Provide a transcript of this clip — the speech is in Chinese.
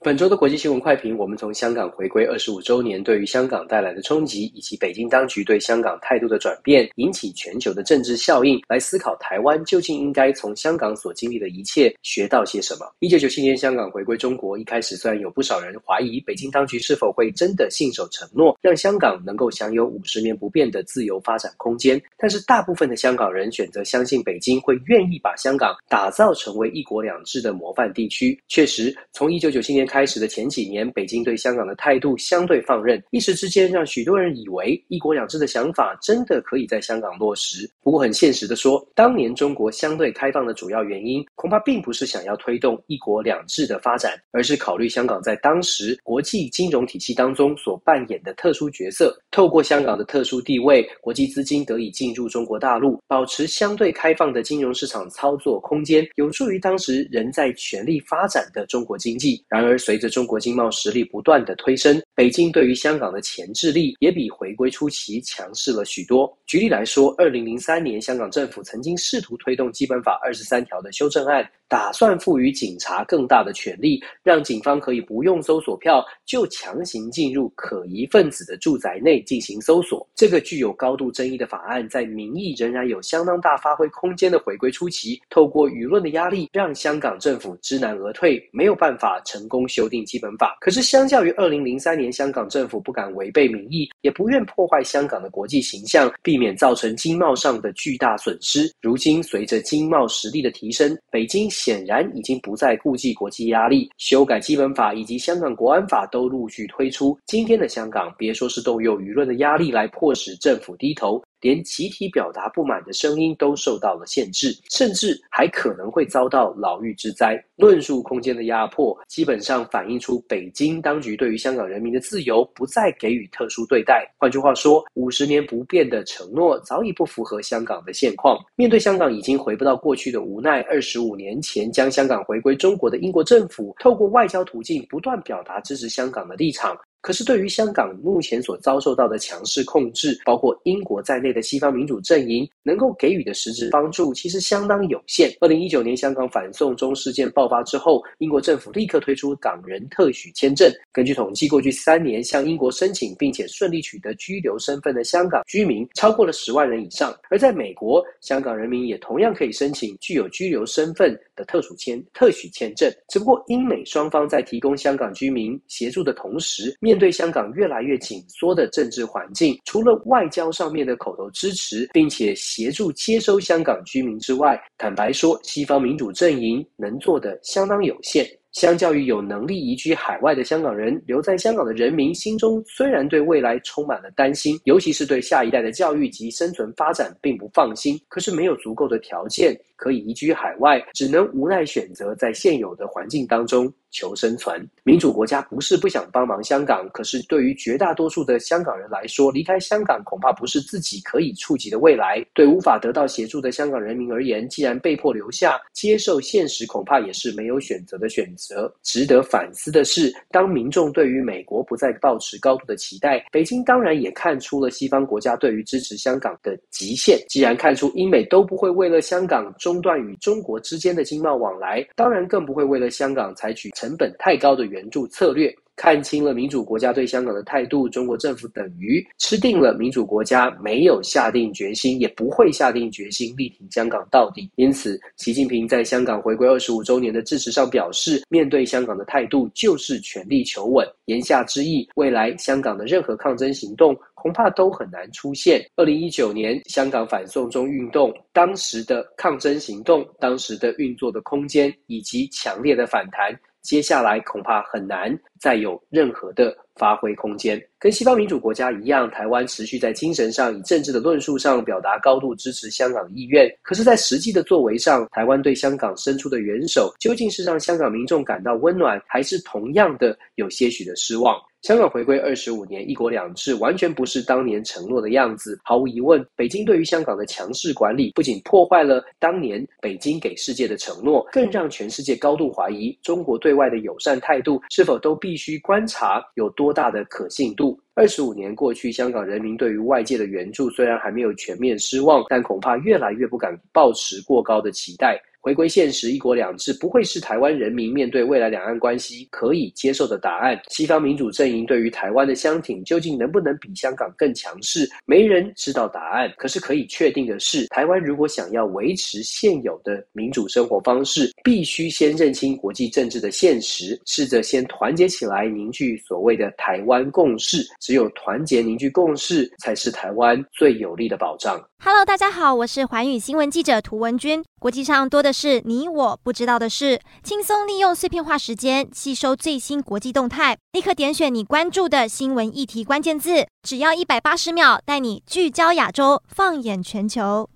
本周的国际新闻快评，我们从香港回归25周年对于香港带来的冲击，以及北京当局对香港态度的转变引起全球的政治效应，来思考台湾究竟应该从香港所经历的一切学到些什么。1997年香港回归中国，一开始虽然有不少人怀疑北京当局是否会真的信守承诺，让香港能够享有50年不变的自由发展空间，但是大部分的香港人选择相信北京会愿意把香港打造成为一国两制的模范地区。确实，从1997年开始的前几年，北京对香港的态度相对放任，一时之间让许多人以为一国两制的想法真的可以在香港落实。不过很现实的说，当年中国相对开放的主要原因，恐怕并不是想要推动一国两制的发展，而是考虑香港在当时国际金融体系当中所扮演的特殊角色。透过香港的特殊地位，国际资金得以进入中国大陆，保持相对开放的金融市场操作空间，有助于当时仍在全力发展的中国经济。然而随着中国经贸实力不断的推升，北京对于香港的钳制力也比回归初期强势了许多。举例来说，2003年香港政府曾经试图推动基本法23条的修正案，打算赋予警察更大的权力，让警方可以不用搜索票就强行进入可疑分子的住宅内进行搜索。这个具有高度争议的法案，在民意仍然有相当大发挥空间的回归初期，透过舆论的压力，让香港政府知难而退，没有办法成功修订基本法。可是相较于2003年，香港政府不敢违背民意，也不愿破坏香港的国际形象，避免造成经贸上的巨大损失。如今随着经贸实力的提升，北京显然已经不再顾忌国际压力，修改基本法以及香港国安法都陆续推出。今天的香港，别说是动用舆论的压力来迫使政府低头，连集体表达不满的声音都受到了限制，甚至还可能会遭到牢狱之灾。论述空间的压迫，基本上反映出北京当局对于香港人民的自由不再给予特殊对待。换句话说，50年不变的承诺早已不符合香港的现况。面对香港已经回不到过去的无奈，25年前将香港回归中国的英国政府，透过外交途径不断表达支持香港的立场。可是对于香港目前所遭受到的强势控制，包括英国在内的西方民主阵营能够给予的实质帮助其实相当有限。2019年香港反送中事件爆发之后，英国政府立刻推出港人特许签证。根据统计，过去3年向英国申请并且顺利取得居留身份的香港居民超过了10万人以上。而在美国，香港人民也同样可以申请具有居留身份的特许签证。只不过英美双方在提供香港居民协助的同时，面对香港越来越紧缩的政治环境，除了外交上面的口头支持并且协助接收香港居民之外，坦白说，西方民主阵营能做的相当有限。相较于有能力移居海外的香港人，留在香港的人民心中虽然对未来充满了担心，尤其是对下一代的教育及生存发展并不放心，可是没有足够的条件可以移居海外，只能无奈选择在现有的环境当中求生存。民主国家不是不想帮忙香港，可是对于绝大多数的香港人来说，离开香港恐怕不是自己可以触及的未来。对无法得到协助的香港人民而言，既然被迫留下，接受现实恐怕也是没有选择的选择。值得反思的是，当民众对于美国不再抱持高度的期待，北京当然也看出了西方国家对于支持香港的极限。既然看出英美都不会为了香港中断与中国之间的经贸往来，当然更不会为了香港采取成本太高的援助策略。看清了民主国家对香港的态度，中国政府等于吃定了民主国家没有下定决心，也不会下定决心力挺香港到底。因此，习近平在香港回归25周年的致辞上表示，面对香港的态度就是全力求稳。言下之意，未来香港的任何抗争行动恐怕都很难出现。2019年香港反送中运动，当时的抗争行动，当时的运作的空间以及强烈的反弹，接下来恐怕很难再有任何的发挥空间。跟西方民主国家一样，台湾持续在精神上以政治的论述上表达高度支持香港的意愿，可是在实际的作为上，台湾对香港伸出的援手究竟是让香港民众感到温暖，还是同样的有些许的失望。香港回归25年，一国两制完全不是当年承诺的样子。毫无疑问，北京对于香港的强势管理不仅破坏了当年北京给世界的承诺，更让全世界高度怀疑中国对外的友善态度是否都必须观察有多多大的可信度。25年过去，香港人民对于外界的援助虽然还没有全面失望，但恐怕越来越不敢抱持过高的期待。回归现实，一国两制不会是台湾人民面对未来两岸关系可以接受的答案。西方民主阵营对于台湾的相挺究竟能不能比香港更强势，没人知道答案。可是可以确定的是，台湾如果想要维持现有的民主生活方式，必须先认清国际政治的现实，试着先团结起来，凝聚所谓的台湾共识。只有团结凝聚共识，才是台湾最有力的保障。Hello， 大家好，我是环宇新闻记者涂文君。国际上多的是你我不知道的事，轻松利用碎片化时间吸收最新国际动态，立刻点选你关注的新闻议题关键字，只要180秒，带你聚焦亚洲，放眼全球。